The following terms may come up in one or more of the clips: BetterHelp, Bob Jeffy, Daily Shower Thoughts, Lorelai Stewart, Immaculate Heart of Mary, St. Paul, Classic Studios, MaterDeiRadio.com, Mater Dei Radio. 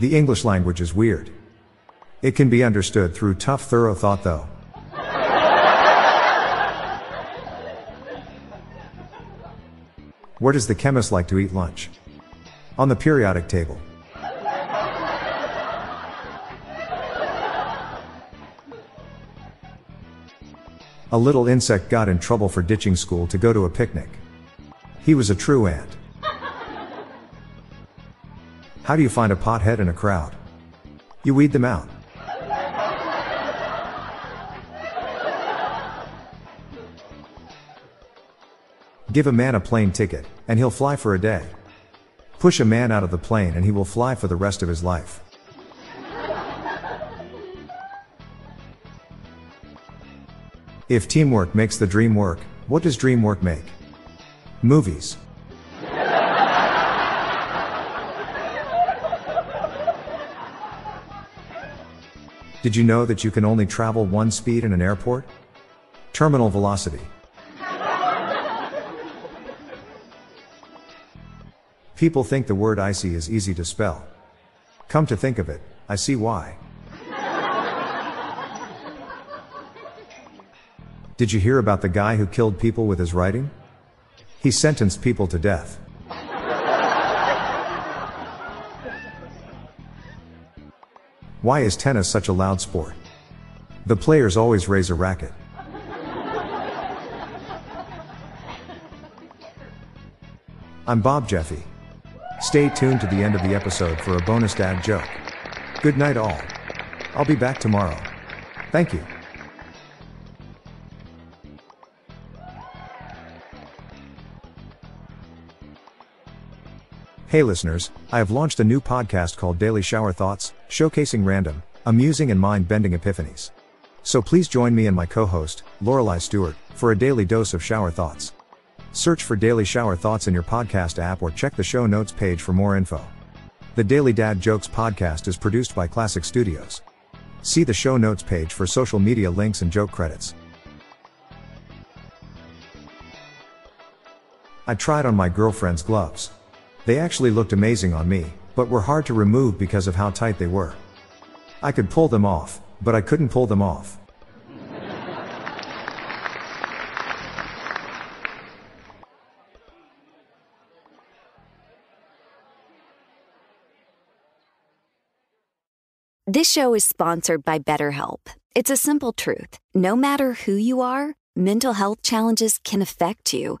The English language is weird. It can be understood through tough, thorough thought, though. Where does the chemist like to eat lunch? On the periodic table. A little insect got in trouble for ditching school to go to a picnic. He was a true ant. How do you find a pothead in a crowd? You weed them out. Give a man a plane ticket, and he'll fly for a day. Push a man out of the plane and he will fly for the rest of his life. If teamwork makes the dream work, what does dream work make? Movies. Did you know that you can only travel one speed in an airport? Terminal velocity. People think the word icy is easy to spell. Come to think of it, I see why. Did you hear about the guy who killed people with his writing? He sentenced people to death. Why is tennis such a loud sport? The players always raise a racket. I'm Bob Jeffy. Stay tuned to the end of the episode for a bonus dad joke. Good night all. I'll be back tomorrow. Thank you. Hey listeners, I have launched a new podcast called Daily Shower Thoughts, showcasing random, amusing and mind-bending epiphanies. So please join me and my co-host, Lorelai Stewart, for a daily dose of shower thoughts. Search for Daily Shower Thoughts in your podcast app or check the show notes page for more info. The Daily Dad Jokes podcast is produced by Classic Studios. See the show notes page for social media links and joke credits. I tried on my girlfriend's gloves. They actually looked amazing on me, but were hard to remove because of how tight they were. I could pull them off, but I couldn't pull them off. This show is sponsored by BetterHelp. It's a simple truth. No matter who you are, mental health challenges can affect you,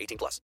18+.